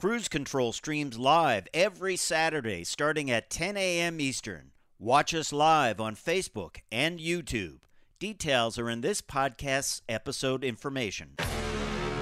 Cruise Control streams live every Saturday starting at 10 a.m. Eastern. Watch us live on Facebook and YouTube. Details are in this podcast's episode information.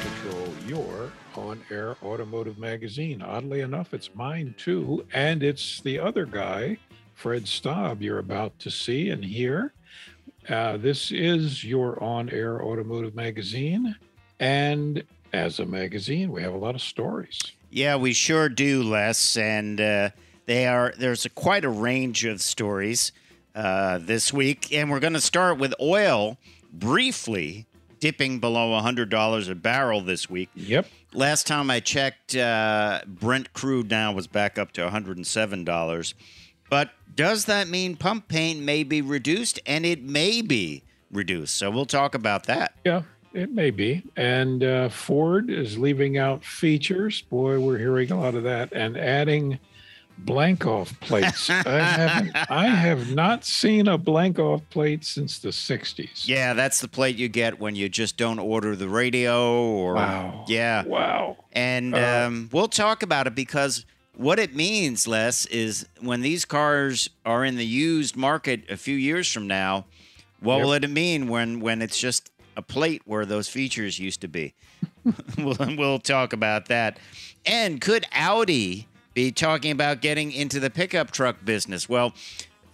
Control, your on-air automotive magazine. Oddly enough, it's mine too, and it's the other guy, Fred Staub, you're about to see and hear. This is your on-air automotive magazine, and as a magazine, we have a lot of stories. Yeah, we sure do, Les, and there's quite a range of stories this week, and we're going to start with oil briefly dipping below $100 a barrel this week. Yep. Last time I checked, Brent crude now was back up to $107. But does that mean pump paint may be reduced? And it may be reduced. So we'll talk about that. Yeah, it may be. And Ford is leaving out features. Boy, we're hearing a lot of that. And adding blank-off plates. I have not seen a blank-off plate since the 60s. Yeah, that's the plate you get when you just don't order the radio. Or wow. Yeah. Wow. And we'll talk about it because what it means, Les, is when these cars are in the used market a few years from now, what will it mean when it's just a plate where those features used to be? We'll talk about that. And could Audi be talking about getting into the pickup truck business? Well,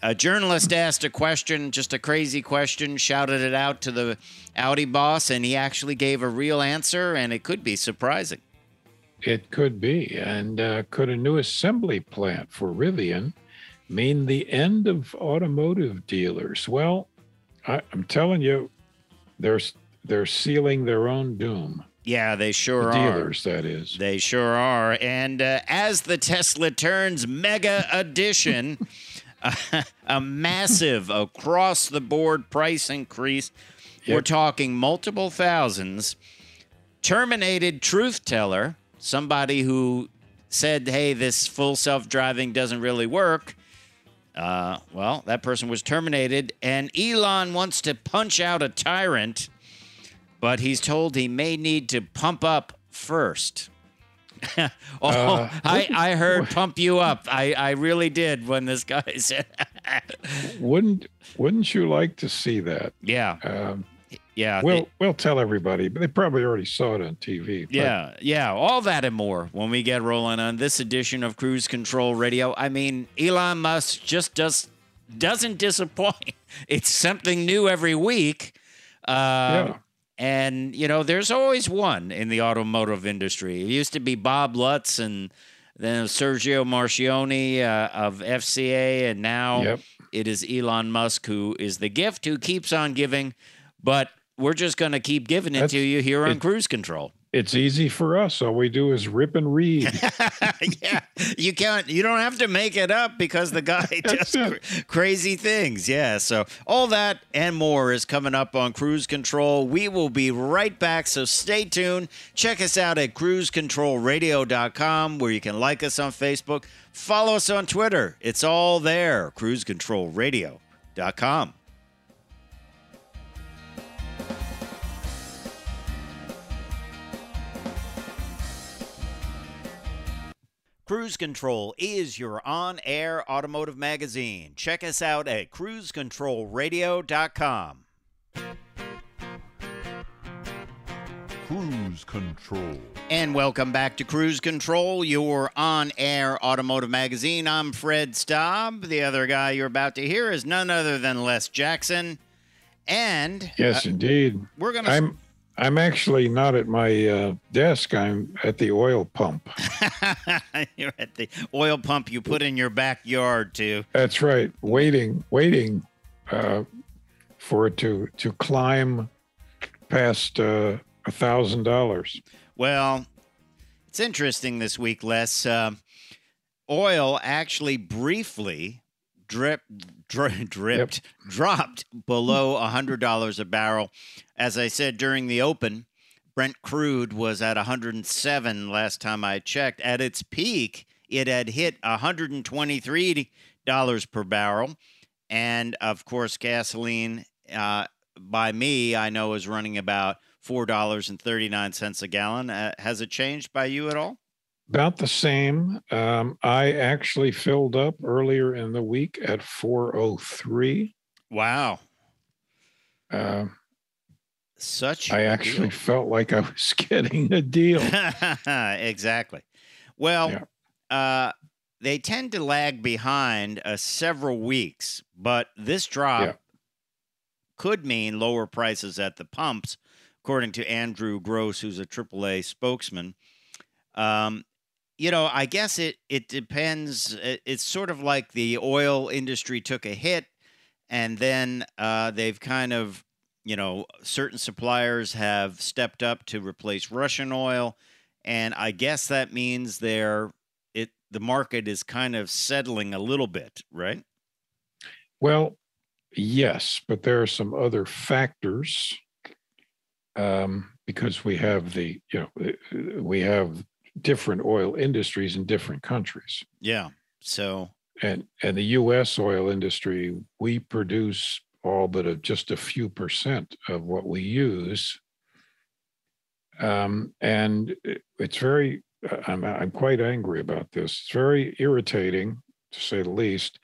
a journalist asked a question, just a crazy question, shouted it out to the Audi boss, and he actually gave a real answer, and it could be surprising. It could be. And could a new assembly plant for Rivian mean the end of automotive dealers? Well, I'm telling you, they're sealing their own doom. Yeah, they sure are. Dealers, that is. They sure are. And as the Tesla turns mega edition, a massive across-the-board price increase. Yep. We're talking multiple thousands. Terminated truth teller, somebody who said, hey, this full self-driving doesn't really work. Well, that person was terminated. And Elon wants to punch out a tyrant, but he's told he may need to pump up first. I heard pump you up. I really did when this guy said that. Wouldn't you like to see that? Yeah. Yeah. We'll tell everybody, but they probably already saw it on TV. Yeah. Yeah. All that and more when we get rolling on this edition of Cruise Control Radio. I mean, Elon Musk just doesn't disappoint. It's something new every week. Yeah. And, you know, there's always one in the automotive industry. It used to be Bob Lutz and then Sergio Marchionne of FCA. And now it is Elon Musk, who is the gift who keeps on giving. But we're just going to keep giving it to you here on Cruise Control. It's easy for us. All we do is rip and read. Yeah, you don't have to make it up because the guy does crazy things. Yeah, so all that and more is coming up on Cruise Control. We will be right back, so stay tuned. Check us out at CruiseControlRadio.com, where you can like us on Facebook. Follow us on Twitter. It's all there, CruiseControlRadio.com. Cruise Control is your on-air automotive magazine. Check us out at CruiseControlRadio.com. Cruise Control. And welcome back to Cruise Control, your on-air automotive magazine. I'm Fred Staub. The other guy you're about to hear is none other than Les Jackson. And yes, indeed. We're going to... I'm actually not at my desk. I'm at the oil pump. You're at the oil pump you put in your backyard too. That's right. Waiting for it to climb past $1,000. Well, it's interesting this week, Les. oil actually briefly dropped below $100 a barrel. As I said during the open, Brent crude was at 107 last time I checked. At its peak, it had hit $123 per barrel. And, of course, gasoline, by me, I know is running about $4.39 a gallon. Has it changed by you at all? About the same. I actually filled up earlier in the week at $4.03. Wow. I actually felt like I was getting a deal. Exactly. Well, yeah. They tend to lag behind several weeks, but this drop could mean lower prices at the pumps, according to Andrew Gross, who's a AAA spokesman. You know, I guess it depends. It's sort of like the oil industry took a hit, and then they've kind of, you know, certain suppliers have stepped up to replace Russian oil, and I guess that means the market is kind of settling a little bit, right? Well, yes, but there are some other factors because we have we have different oil industries in different countries. Yeah. So and the U.S. oil industry, we produce all but just a few percent of what we use, and it's very. I'm quite angry about this. It's very irritating, to say the least,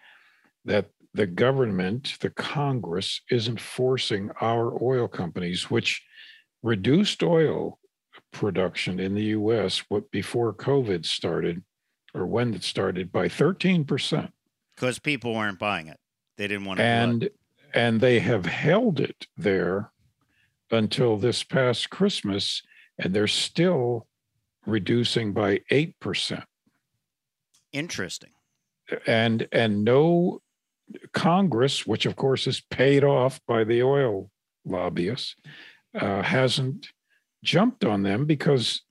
that the government, the Congress, isn't forcing our oil companies, which reduced oil production in the U.S. before COVID started, or when it started, by 13%. Because people weren't buying it. They didn't want to buy it. And they have held it there until this past Christmas, and they're still reducing by 8%. Interesting. And no Congress, which of course is paid off by the oil lobbyists, hasn't jumped on them, because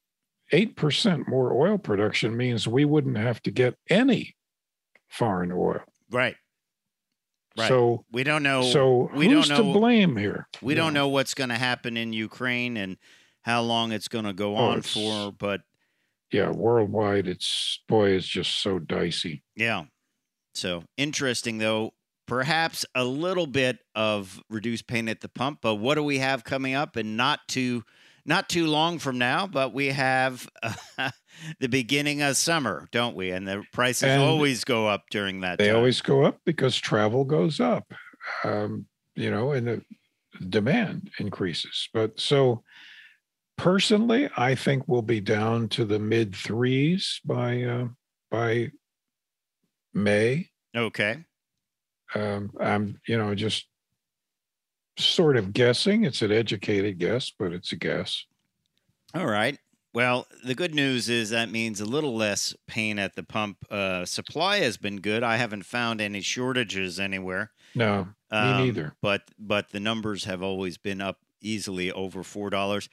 8% more oil production means we wouldn't have to get any foreign oil. Right. Right. So we don't know. So who's to blame here? We don't know what's going to happen in Ukraine and how long it's going to go on for, but yeah, worldwide, it's just so dicey. Yeah. So interesting, though. Perhaps a little bit of reduced pain at the pump, but what do we have coming up? And not too long from now, but we have the beginning of summer, don't we? And the prices always go up during that time. They always go up because travel goes up, and the demand increases. But so personally, I think we'll be down to the mid threes by May. Okay. I'm, just sort of guessing. It's an educated guess, but it's a guess. All right. Well, the good news is that means a little less pain at the pump. Supply has been good. I haven't found any shortages anywhere. No, me neither. But the numbers have always been up easily over $4.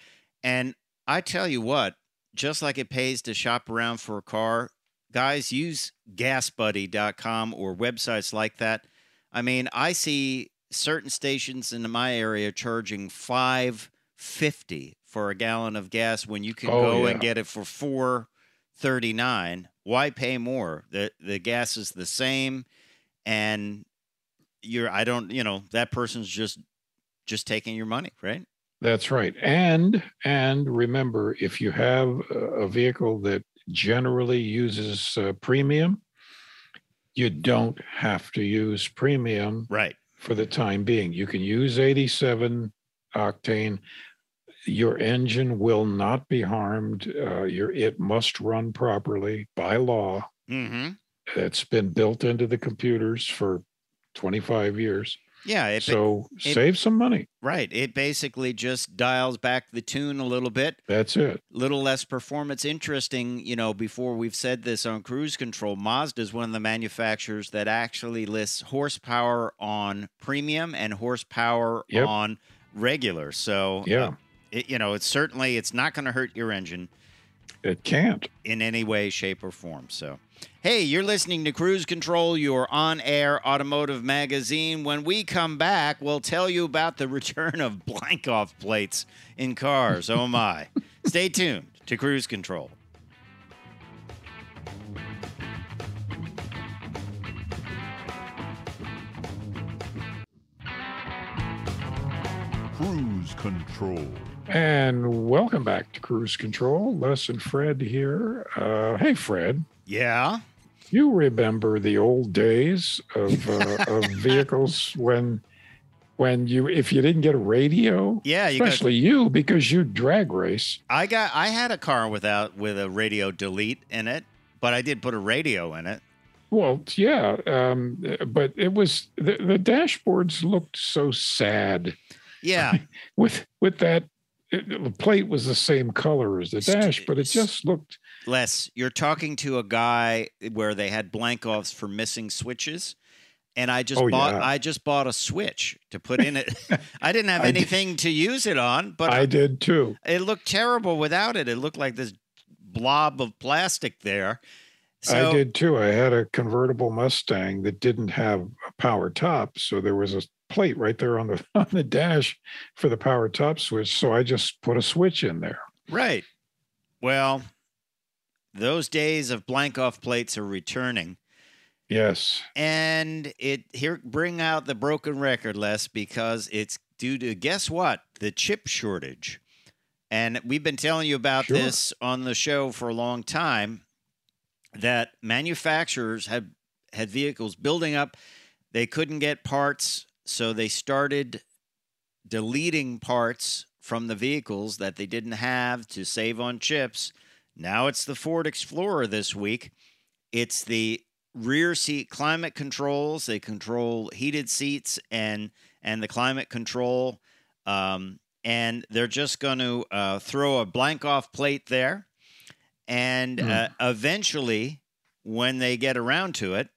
And I tell you what, just like it pays to shop around for a car, guys, use GasBuddy.com or websites like that. I mean, I see certain stations in my area charging $5.50 for a gallon of gas when you can and get it for $4.39. Why pay more? The gas is the same, and that person's just taking your money, right? That's right. And remember, if you have a vehicle that generally uses premium, you don't have to use premium right for the time being. You can use 87 octane. Your engine will not be harmed. It must run properly by law. Mm-hmm. It's been built into the computers for 25 years. Yeah. Save some money. Right. It basically just dials back the tune a little bit. That's it. Little less performance. Interesting, before we've said this on Cruise Control, Mazda is one of the manufacturers that actually lists horsepower on premium and horsepower on regular. So, it's certainly, it's not going to hurt your engine. It can't. In any way, shape, or form. So, hey, you're listening to Cruise Control, your on-air automotive magazine. When we come back, we'll tell you about the return of blank-off plates in cars. Oh, my. Stay tuned to Cruise Control. Cruise Control. And welcome back to Cruise Control. Les and Fred here. Hey, Fred. Yeah? You remember the old days of vehicles when you, if you didn't get a radio? Yeah. Especially you, because you drag race. I had a car with a radio delete in it, but I did put a radio in it. Well, yeah, but it was, the dashboards looked so sad. Yeah. With that, the plate was the same color as the dash, but it just looked... Les, you're talking to a guy where they had blank-offs for missing switches, and I just bought a switch to put in it. I didn't have anything to use it on, but... I did, too. It looked terrible without it. It looked like this blob of plastic there. So, I did, too. I had a convertible Mustang that didn't have a power top, so there was a plate right there on the dash for the power top switch, so I just put a switch in there. Right. Well, those days of blank off plates are returning. Yes. And bring out the broken record, Les, because it's due to, guess what? The chip shortage. And we've been telling you about this on the show for a long time, that manufacturers had vehicles building up. They couldn't get parts. So they started deleting parts from the vehicles that they didn't have to save on chips. Now it's the Ford Explorer this week. It's the rear seat climate controls. They control heated seats and the climate control. And they're just going to throw a blank off plate there. And eventually, when they get around to it,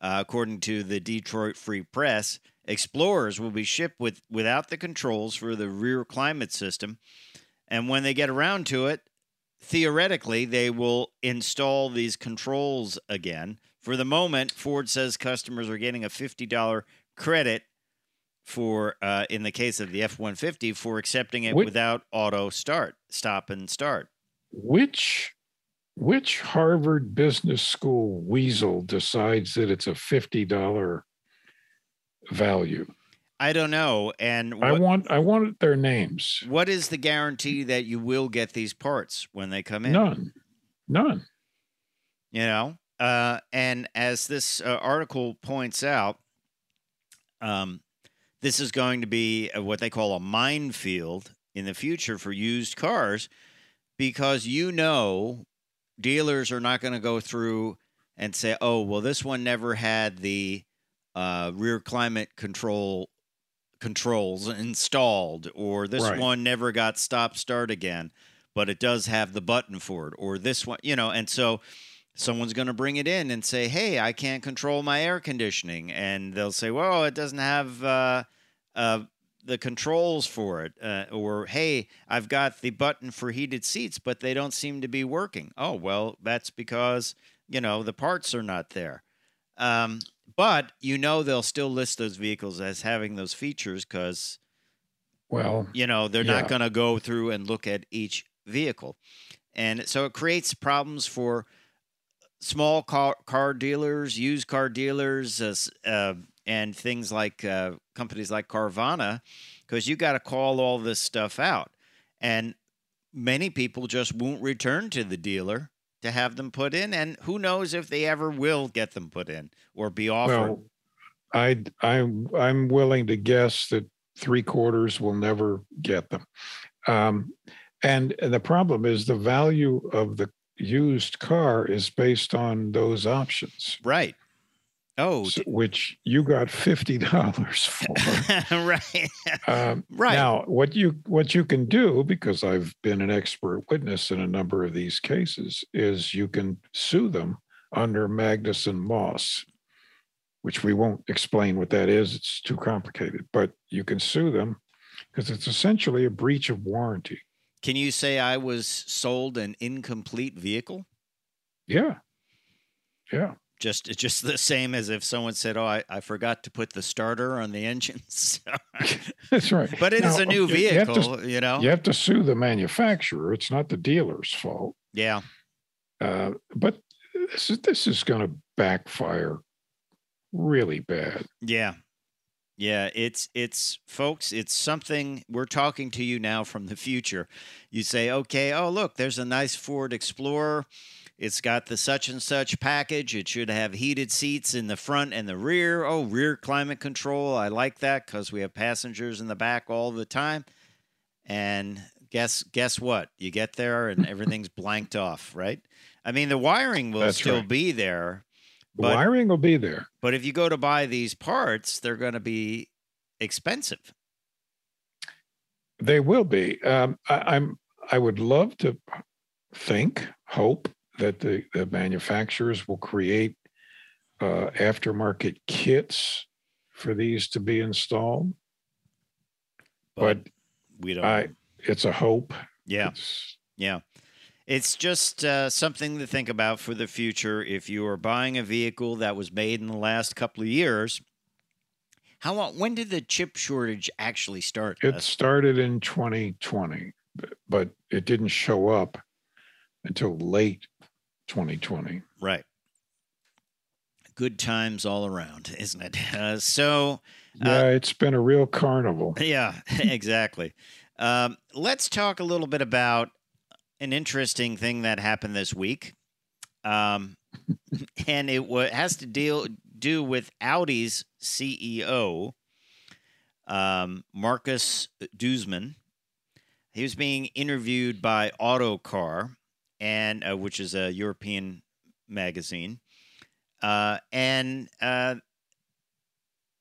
according to the Detroit Free Press, Explorers will be shipped without the controls for the rear climate system. And when they get around to it, theoretically, they will install these controls again. For the moment, Ford says customers are getting a $50 credit for, in the case of the F-150, for accepting it without auto stop and start. Which Harvard Business School weasel decides that it's a $50 value? I don't know. And I want their names. What is the guarantee that you will get these parts when they come in? None. You know, and as this article points out, this is going to be what they call a minefield in the future for used cars, because, you know, dealers are not going to go through and say, oh, well, this one never had the rear climate controls installed, or this one never got stop start again, but it does have the button for it, or this one, you know. And so someone's going to bring it in and say, hey, I can't control my air conditioning. And they'll say, well, it doesn't have the controls for it, or, hey, I've got the button for heated seats, but they don't seem to be working. Oh, well, that's because, you know, the parts are not there. But, you know, they'll still list those vehicles as having those features because, well, you know, they're not going to go through and look at each vehicle. And so it creates problems for small car dealers, used car dealers, and things like companies like Carvana, because you got to call all this stuff out. And many people just won't return to the dealer to have them put in, and who knows if they ever will get them put in or be offered. Well, I'm willing to guess that 3/4 will never get them. And the problem is the value of the used car is based on those options. Right. Oh, so, which you got $50 for. Right. Right. Now, what you can do, because I've been an expert witness in a number of these cases, is you can sue them under Magnus and Moss, which we won't explain what that is. It's too complicated. But you can sue them because it's essentially a breach of warranty. Can you say I was sold an incomplete vehicle? Yeah. Yeah. Just the same as if someone said, oh, I forgot to put the starter on the engine. That's right. But it is a new vehicle, you know. You have to sue the manufacturer. It's not the dealer's fault. Yeah. But this is going to backfire really bad. Yeah. Yeah, it's folks, it's something we're talking to you now from the future. You say, okay, oh, look, there's a nice Ford Explorer. It's got the such and such package. It should have heated seats in the front and the rear. Oh, rear climate control. I like that because we have passengers in the back all the time. And guess what? You get there and everything's blanked off, right? I mean, the wiring will be there. But wiring will be there. But if you go to buy these parts, they're going to be expensive. They will be. I would love to hope that the manufacturers will create aftermarket kits for these to be installed. But we don't. It's a hope. Yeah. It's just something to think about for the future. If you are buying a vehicle that was made in the last couple of years, how long? When did the chip shortage actually start? It started in 2020, but it didn't show up until late 2020. Right. Good times all around, isn't it? Yeah, it's been a real carnival. Yeah, exactly. Let's talk a little bit about an interesting thing that happened this week, and it has to do with Audi's CEO, Marcus Duesmann. He was being interviewed by AutoCar, and which is a European magazine,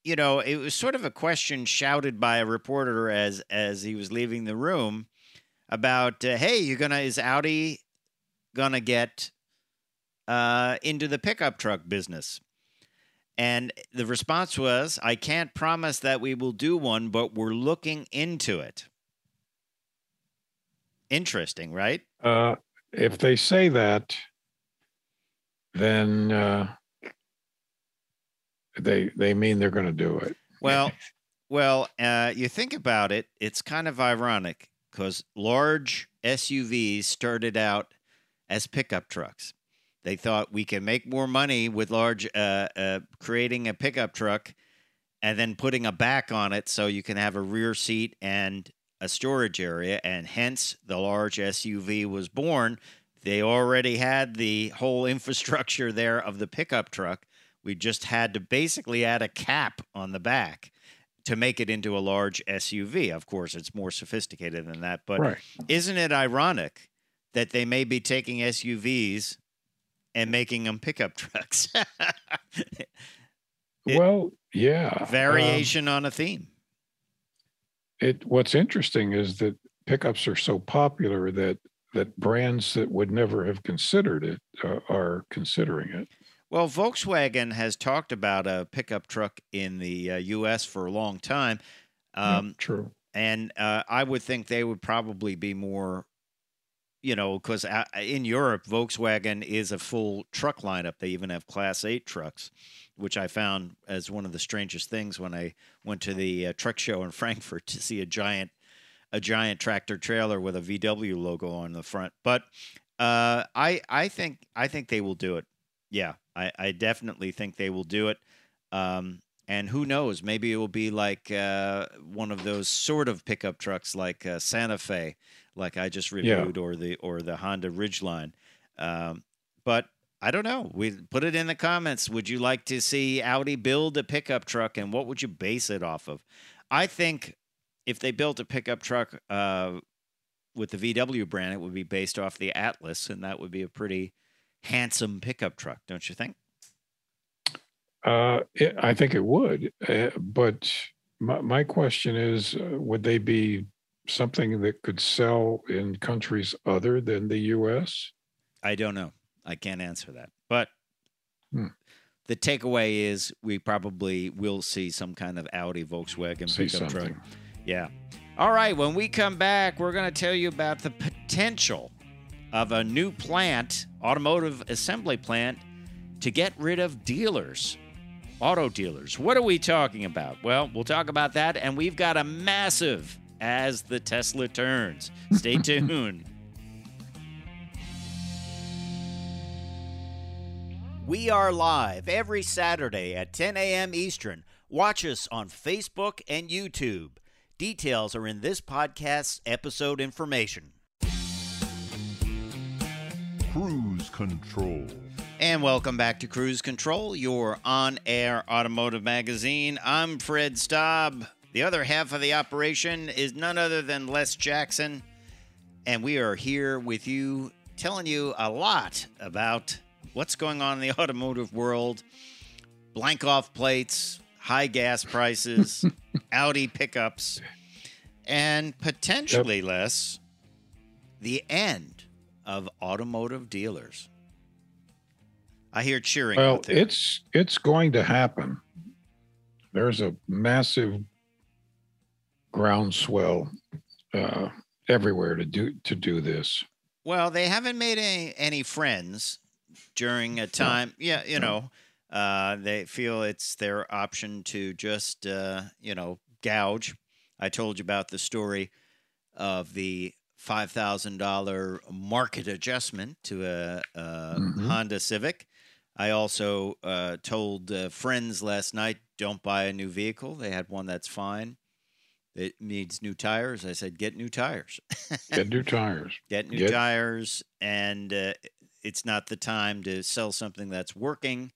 you know, it was sort of a question shouted by a reporter as he was leaving the room. About hey, is Audi gonna get into the pickup truck business? And the response was, I can't promise that we will do one, but we're looking into it. Interesting, right? If they say that, then they mean they're gonna do it. Well, you think about it, it's kind of ironic. Because large SUVs started out as pickup trucks. They thought we can make more money with creating a pickup truck and then putting a back on it so you can have a rear seat and a storage area. And hence, the large SUV was born. They already had the whole infrastructure there of the pickup truck. We just had to basically add a cap on the back to make it into a large SUV. Of course, it's more sophisticated than that. But isn't it ironic that they may be taking SUVs and making them pickup trucks? Yeah. Variation on a theme. What's interesting is that pickups are so popular that brands that would never have considered it are considering it. Well, Volkswagen has talked about a pickup truck in the U.S. for a long time. True. And I would think they would probably be more, you know, because in Europe, Volkswagen is a full truck lineup. They even have Class 8 trucks, which I found as one of the strangest things when I went to the truck show in Frankfurt to see a giant tractor trailer with a VW logo on the front. But I think they will do it. Yeah, I definitely think they will do it. And who knows, maybe it will be like one of those sort of pickup trucks like Santa Fe, like I just reviewed, or the Honda Ridgeline. But I don't know. We put it in the comments. Would you like to see Audi build a pickup truck, and what would you base it off of? I think if they built a pickup truck with the VW brand, it would be based off the Atlas, and that would be a pretty handsome pickup truck, don't you think? I think it would, but my question is, would they be something that could sell in countries other than the U.S.? I don't know. I can't answer that. But the takeaway is we probably will see some kind of Audi Volkswagen pickup truck. Yeah. All right, when we come back, we're going to tell you about the potential of a new plant, automotive assembly plant, to get rid of dealers, auto dealers. What are we talking about? Well, we'll talk about that, and we've got a massive As the Tesla Turns. Stay tuned. We are live every Saturday at 10 a.m. Eastern. Watch us on Facebook and YouTube. Details are in this podcast's episode information. Cruise Control. And welcome back to Cruise Control, your on-air automotive magazine. I'm Fred Staub. The other half of the operation is none other than Les Jackson. And we are here with you, telling you a lot about what's going on in the automotive world. Blank off plates, high gas prices, Audi pickups, and potentially, Les, the end of automotive dealers. I hear cheering. Well, out there. It's going to happen. There's a massive groundswell everywhere to do this. Well, they haven't made any friends during a time. Yeah, you know, they feel it's their option to just gouge. I told you about the story of the $5,000 market adjustment to a Honda Civic. I also told friends last night, don't buy a new vehicle. They had one that's fine. It needs new tires. I said, get new tires. Get new tires. Get new tires. And it's not the time to sell something that's working,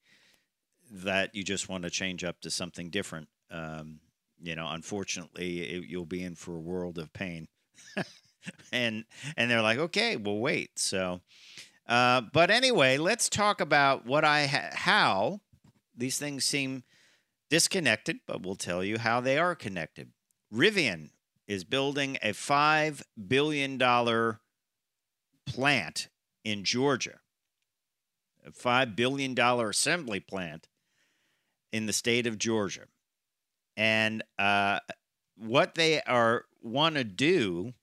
that you just want to change up to something different. Unfortunately, you'll be in for a world of pain. And they're like, okay, we'll wait. So, but anyway, let's talk about what how these things seem disconnected, but we'll tell you how they are connected. Rivian is building a $5 billion plant in Georgia, a $5 billion assembly plant in the state of Georgia. And what they want to do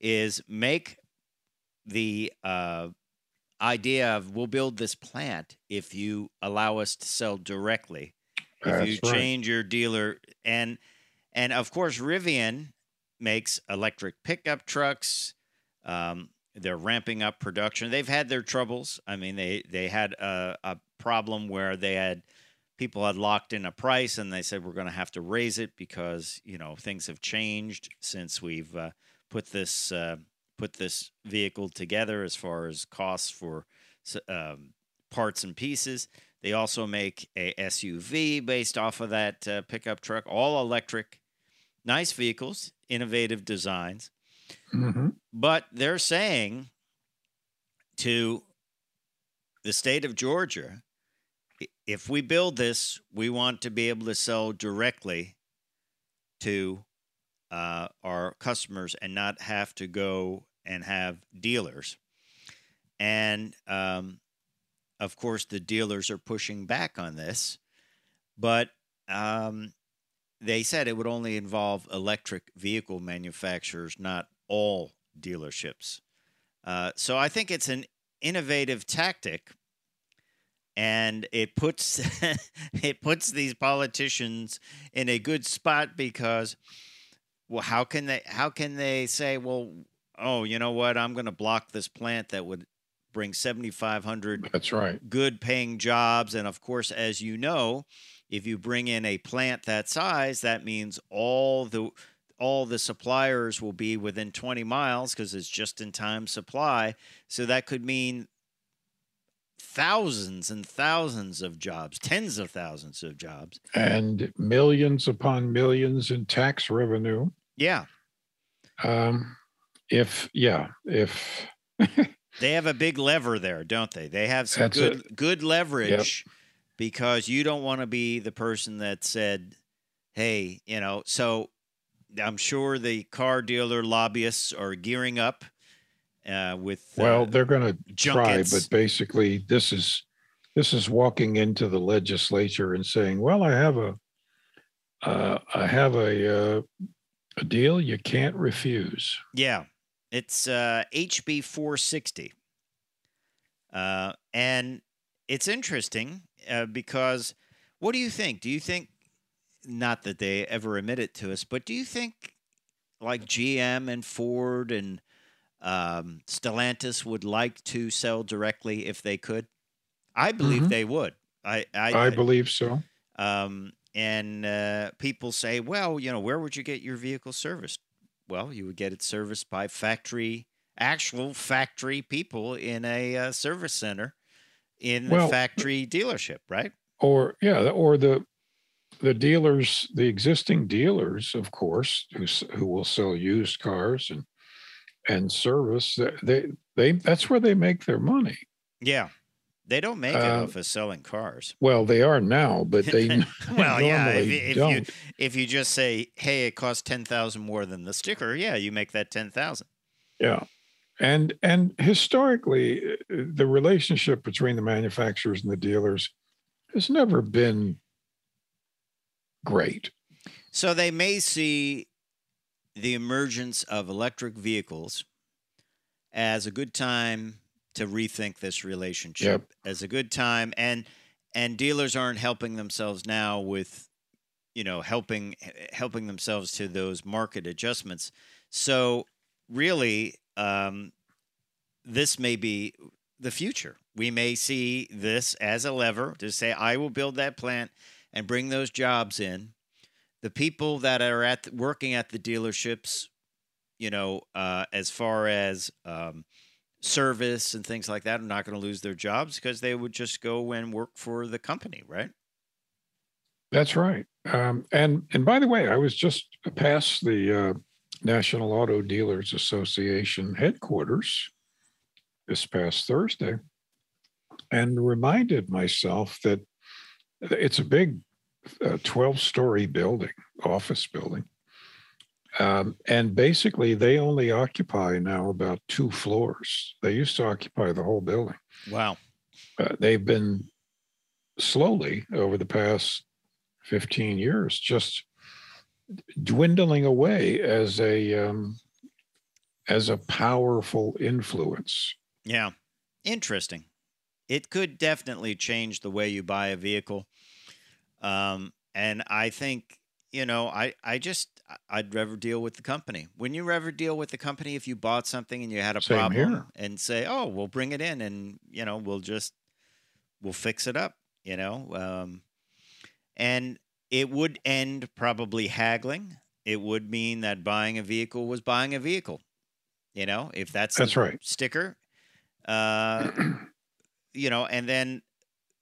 is make the idea of, we'll build this plant if you allow us to sell directly, change your dealer. And of course, Rivian makes electric pickup trucks. They're ramping up production. They've had their troubles. I mean, they had a problem where people had locked in a price, and they said, we're going to have to raise it because, you know, things have changed since we've put this vehicle together as far as costs for parts and pieces. They also make a SUV based off of that pickup truck, all electric. Nice vehicles, innovative designs. Mm-hmm. But they're saying to the state of Georgia, if we build this, we want to be able to sell directly to our customers and not have to go and have dealers. And of course, the dealers are pushing back on this, but they said it would only involve electric vehicle manufacturers, not all dealerships. So I think it's an innovative tactic, and it puts it puts these politicians in a good spot because, well, how can they say, well, oh, you know what, I'm going to block this plant that would bring 7,500 good paying jobs. And of course, as you know, if you bring in a plant that size, that means all the suppliers will be within 20 miles because it's just in time supply. So that could mean thousands and thousands of jobs, tens of thousands of jobs, and millions upon millions in tax revenue. Yeah. If they have a big lever there, don't they? They have some good leverage, because you don't want to be the person that said, hey, you know, so I'm sure the car dealer lobbyists are gearing up with they're going to try, but basically this is walking into the legislature and saying, well, I have a A deal you can't refuse. Yeah. It's HB 460. And it's interesting because what do you think? Do you think, not that they ever admit it to us, but do you think like GM and Ford and Stellantis would like to sell directly if they could? I believe they would. I believe so. And people say, well, you know, where would you get your vehicle serviced? Well, you would get it serviced by actual factory people in a service center in the factory dealership, right? Or, yeah, or the dealers, the existing dealers, of course, who will sell used cars and service, they that's where they make their money. Yeah. They don't make it off of selling cars. Well, they are now, but they well, yeah. If you just say, "Hey, it costs $10,000 more than the sticker," yeah, you make that $10,000. Yeah, and historically, the relationship between the manufacturers and the dealers has never been great. So they may see the emergence of electric vehicles as a good time to rethink this relationship as a good time. And dealers aren't helping themselves now with, you know, helping themselves to those market adjustments. So really, this may be the future. We may see this as a lever to say, I will build that plant and bring those jobs in. The people that are working at the dealerships, you know, as far as service and things like that are not going to lose their jobs because they would just go and work for the company, right? That's right. And by the way, I was just past the National Auto Dealers Association headquarters this past Thursday and reminded myself that it's a big 12-story building, office building. And basically, they only occupy now about two floors. They used to occupy the whole building. Wow. They've been slowly, over the past 15 years, just dwindling away as a powerful influence. Yeah. Interesting. It could definitely change the way you buy a vehicle. And I think, you know, I'd rather deal with the company. Wouldn't you rather deal with the company if you bought something and you had a problem and say, oh, we'll bring it in and, you know, we'll fix it up, you know? And it would end probably haggling. It would mean that buying a vehicle was buying a vehicle, you know, if that's right. Sticker, you know, and then,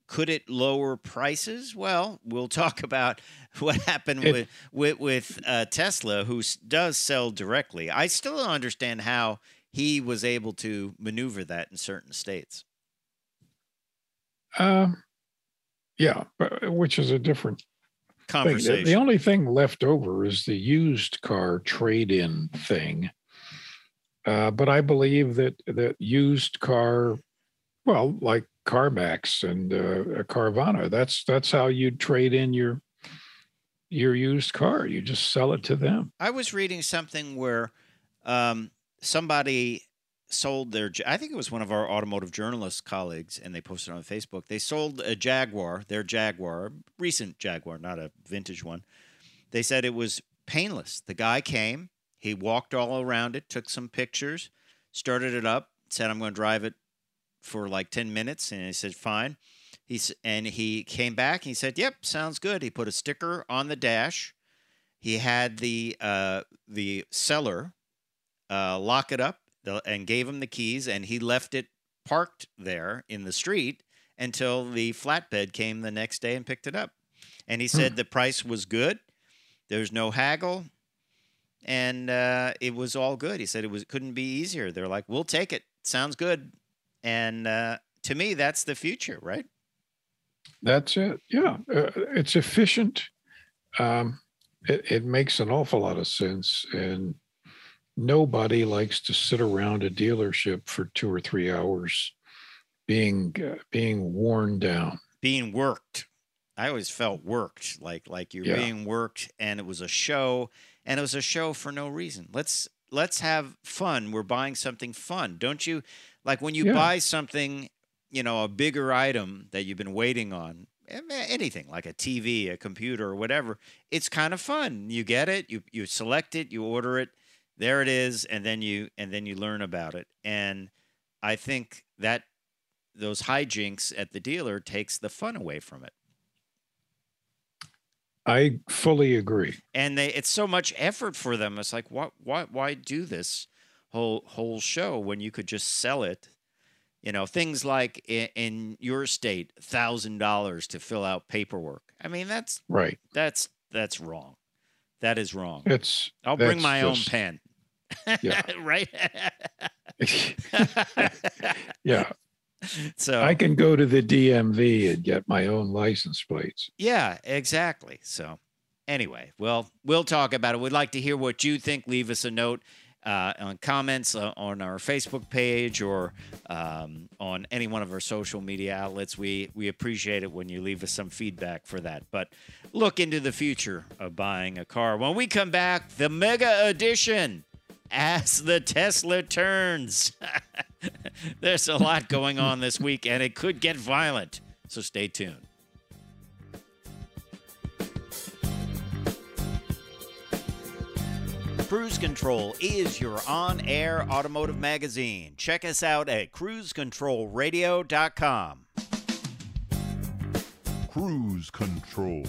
could it lower prices? Well, we'll talk about what happened with Tesla, who does sell directly. I still don't understand how he was able to maneuver that in certain states. Yeah, which is a different conversation. Thing. The only thing left over is the used car trade-in thing. But I believe that used car, well, like CarMax and Carvana. That's how you trade in your used car. You just sell it to them. I was reading something where somebody sold their, I think it was one of our automotive journalist colleagues, and they posted on Facebook. They sold a Jaguar, their Jaguar, recent Jaguar, not a vintage one. They said it was painless. The guy came, he walked all around it, took some pictures, started it up, said, I'm going to drive it for like 10 minutes. And he said, fine. He came back and he said, yep, sounds good. He put a sticker on the dash. He had the seller lock it up and gave him the keys. And he left it parked there in the street until the flatbed came the next day and picked it up. And he said the price was good. There's no haggle. And it was all good. He said it couldn't be easier. They're like, we'll take it. Sounds good. And to me, that's the future, right? That's it. Yeah. It's efficient. It makes an awful lot of sense. And nobody likes to sit around a dealership for 2 or 3 hours being worn down. Being worked. I always felt worked, like you're being worked, and it was a show, and it was a show for no reason. Let's have fun. We're buying something fun. Don't you, like when you buy something, you know, a bigger item that you've been waiting on, anything like a TV, a computer or whatever, it's kind of fun. You get it, you select it, you order it, there it is. And then you learn about it. And I think that those hijinks at the dealer takes the fun away from it. I fully agree. And it's so much effort for them. It's like, why do this whole show when you could just sell it? You know, things like in your state, $1,000 to fill out paperwork. I mean, that's right. That's wrong. That is wrong. I'll bring my own pen. Yeah. Right. Yeah. So I can go to the DMV and get my own license plates. Yeah, exactly. So anyway, well, we'll talk about it. We'd like to hear what you think. Leave us a note on comments on our Facebook page or on any one of our social media outlets. We appreciate it when you leave us some feedback for that. But look into the future of buying a car. When we come back, the Mega Edition. As the Tesla turns. There's a lot going on this week, and it could get violent, so stay tuned. Cruise Control is your on-air automotive magazine. Check us out at CruiseControlRadio.com. Cruise Control.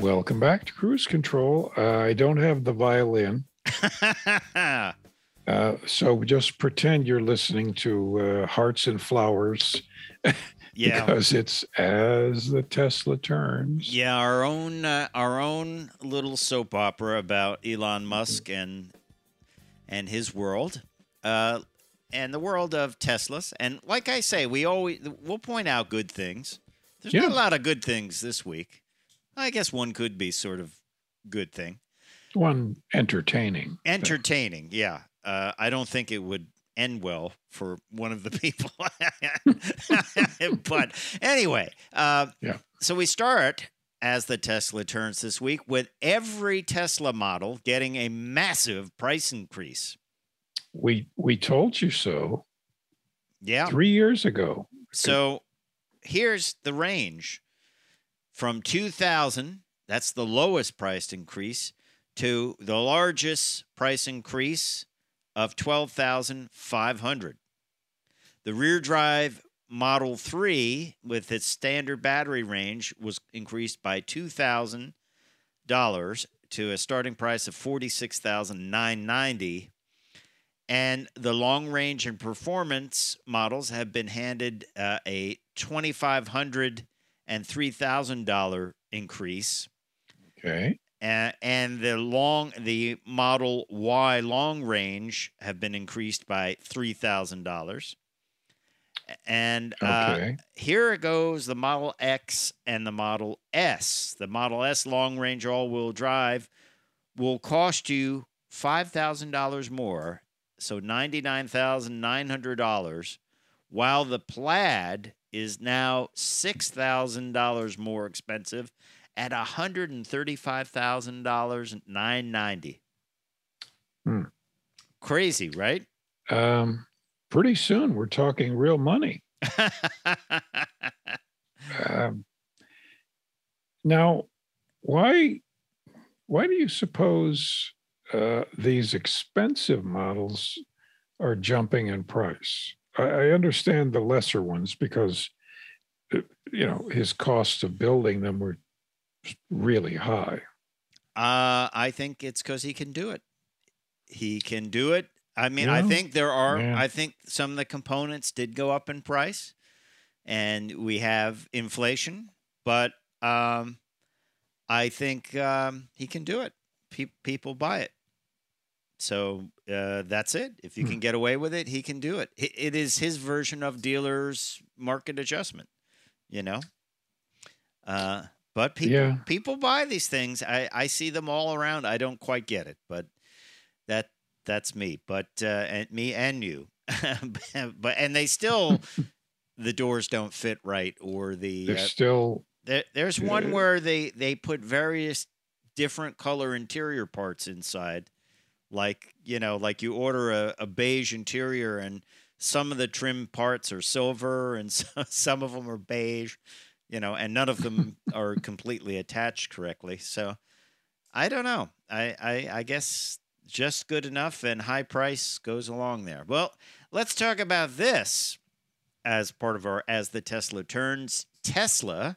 Welcome back to Cruise Control. I don't have the violin. So just pretend you're listening to Hearts and Flowers. Yeah, because it's As the Tesla Turns. Yeah, our own little soap opera about Elon Musk and his world, and the world of Teslas. And like I say, we'll point out good things. There's not a lot of good things this week. I guess one could be sort of good thing. One entertaining thing. Yeah. I don't think it would end well for one of the people. But anyway, so we start As the Tesla Turns this week with every Tesla model getting a massive price increase. We told you so. Yeah. 3 years ago. So here's the range from 2000, that's the lowest price increase, to the largest price increase of $12,500. The rear drive Model 3 with its standard battery range was increased by $2,000 to a starting price of $46,990. And the long range and performance models have been handed a $2,500 and $3,000 increase. Okay. And the Model Y long range have been increased by $3,000. And here goes the Model X and the Model S. The Model S long range all-wheel drive will cost you $5,000 more, so $99,900, while the Plaid is now $6,000 more expensive, at $135,990. Crazy, right? Pretty soon we're talking real money. Now, why do you suppose these expensive models are jumping in price? I understand the lesser ones because, you know, his costs of building them were really high. I think it's because he can do it. He can do it. I mean, I think there are, I think some of the components did go up in price and we have inflation, but I think he can do it. People buy it. So that's it. If you can get away with it, he can do it. It is his version of dealers' market adjustment, you know? But people buy these things. I see them all around. I don't quite get it, but that's me. But and me and you. But and they still the doors don't fit right, or the they're still There's one where they put various different color interior parts inside. Like, you know, like you order a beige interior and some of the trim parts are silver and some of them are beige, you know, and none of them are completely attached correctly. So I don't know. I guess just good enough and high price goes along there. Well, let's talk about this as part of our As the Tesla Turns. Tesla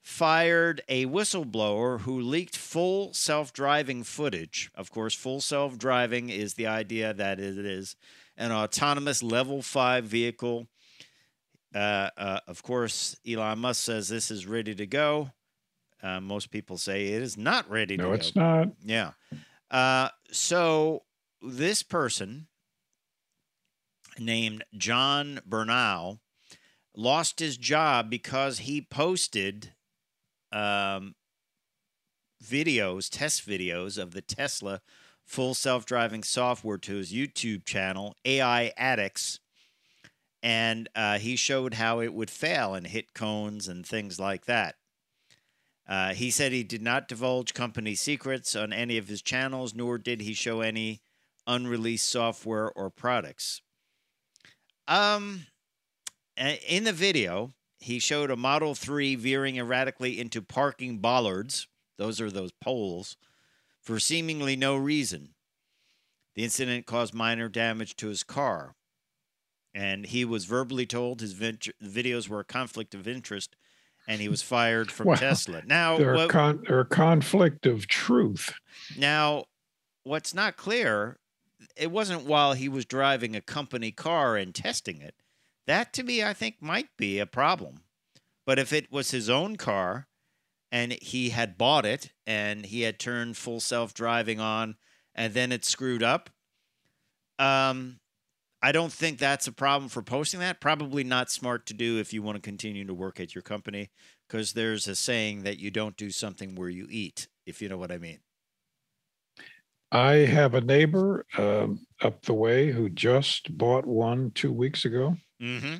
fired a whistleblower who leaked full self-driving footage. Of course, full self-driving is the idea that it is an autonomous level 5 vehicle. Of course, Elon Musk says this is ready to go. Most people say it is not ready to go. No, it's not. Yeah. So this person named John Bernal lost his job because he posted videos, test videos of the Tesla full self-driving software to his YouTube channel, AI Addicts, and he showed how it would fail and hit cones and things like that. He said he did not divulge company secrets on any of his channels, nor did he show any unreleased software or products. In the video, he showed a Model 3 veering erratically into parking bollards, those are those poles, for seemingly no reason. The incident caused minor damage to his car, and he was verbally told his videos were a conflict of interest, and he was fired from Tesla. Now, they're a conflict of truth. Now, what's not clear, it wasn't while he was driving a company car and testing it. That, to me, I think might be a problem. But if it was his own car and he had bought it and he had turned full self-driving on and then it screwed up, I don't think that's a problem for posting that. Probably not smart to do if you want to continue to work at your company, because there's a saying that you don't do something where you eat, if you know what I mean. I have a neighbor up the way who just bought one 2 weeks ago. Mm-hmm.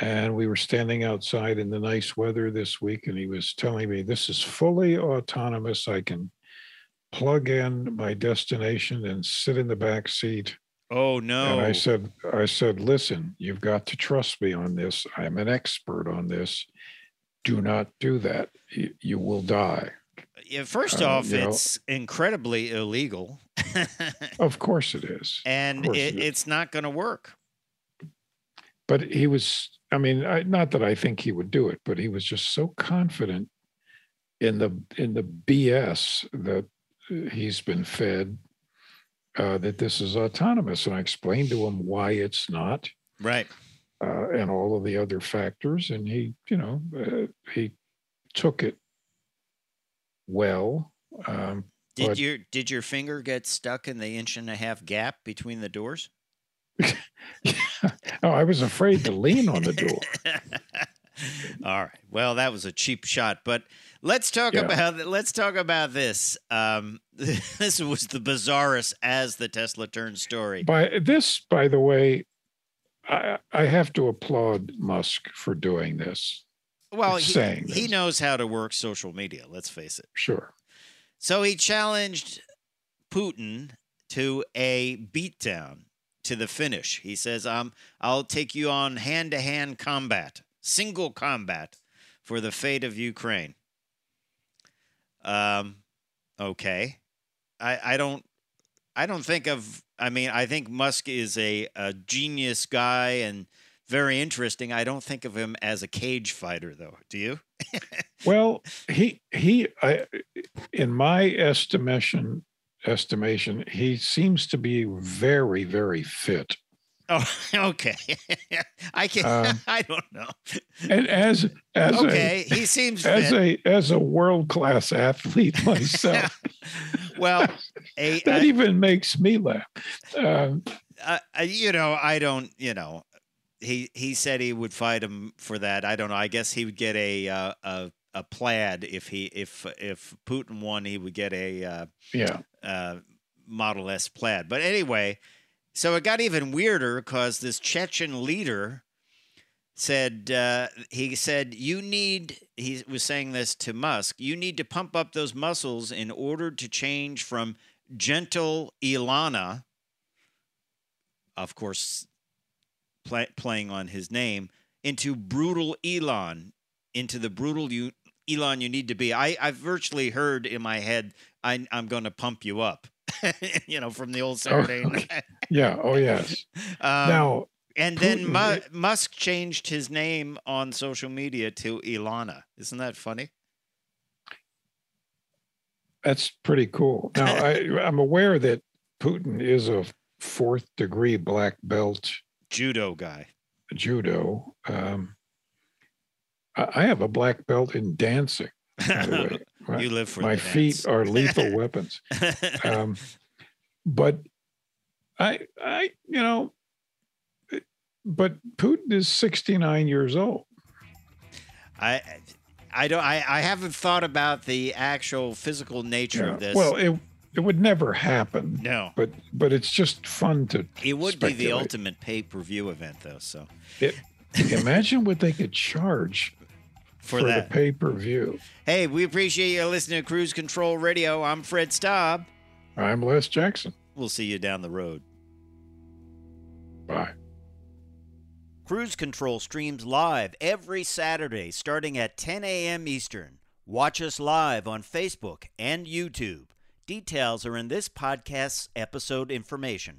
And we were standing outside in the nice weather this week, and he was telling me, this is fully autonomous. I can plug in my destination and sit in the back seat. Oh, no. And I said, listen, you've got to trust me on this. I'm an expert on this. Do not do that. You will die. Yeah, first off, it's incredibly illegal. Of course it is. And it's not going to work. But he was, I mean, not that I think he would do it, but he was just so confident in the BS that he's been fed that this is autonomous. And I explained to him why it's not. Right. And all of the other factors. And he, you know, he took it well. Did your finger get stuck in the 1.5-inch gap between the doors? No, I was afraid to lean on the door. All right. Well, that was a cheap shot, but let's talk about this. This was the bizarrest As the Tesla Turns story. By the way, I have to applaud Musk for doing this. Well, he knows how to work social media. Let's face it. Sure. So he challenged Putin to a beatdown. To the finish. He says, I'll take you on hand-to-hand combat, single combat for the fate of Ukraine. Okay. I think Musk is a genius guy and very interesting. I don't think of him as a cage fighter, though. Do you? Well, in my estimation, he seems to be very, very fit. Oh, okay. I can. I don't know. And he seems as a world-class athlete myself. Well, that even makes me laugh. You know, I don't. You know, he said he would fight him for that. I don't know. I guess he would get a Plaid if Putin won, he would get a Model S Plaid. But anyway, so it got even weirder because this Chechen leader said, he was saying this to Musk, you need to pump up those muscles in order to change from gentle Ilana, of course, playing on his name, into brutal Elon, into the brutal Elon you need to be. I've virtually heard in my head, I'm going to pump you up, you know, from the old Saturday night. Yeah. Oh, yes. Now, and then Musk changed his name on social media to Ilana. Isn't that funny? That's pretty cool. Now, I'm aware that Putin is a fourth-degree black belt judo guy. Judo. I have a black belt in dancing, by the way. You live for my feet are lethal weapons. But I, you know. But Putin is 69 years old. I haven't thought about the actual physical nature of this. Well, it would never happen. No. But it's just fun to It would speculate. Be the ultimate pay-per-view event, though. So imagine what they could charge for that. The pay-per-view. Hey, we appreciate you listening to Cruise Control Radio. I'm Fred Staub. I'm Les Jackson. We'll see you down the road. Bye. Cruise Control streams live every Saturday starting at 10 a.m. Eastern. Watch us live on Facebook and YouTube. Details are in this podcast's episode information.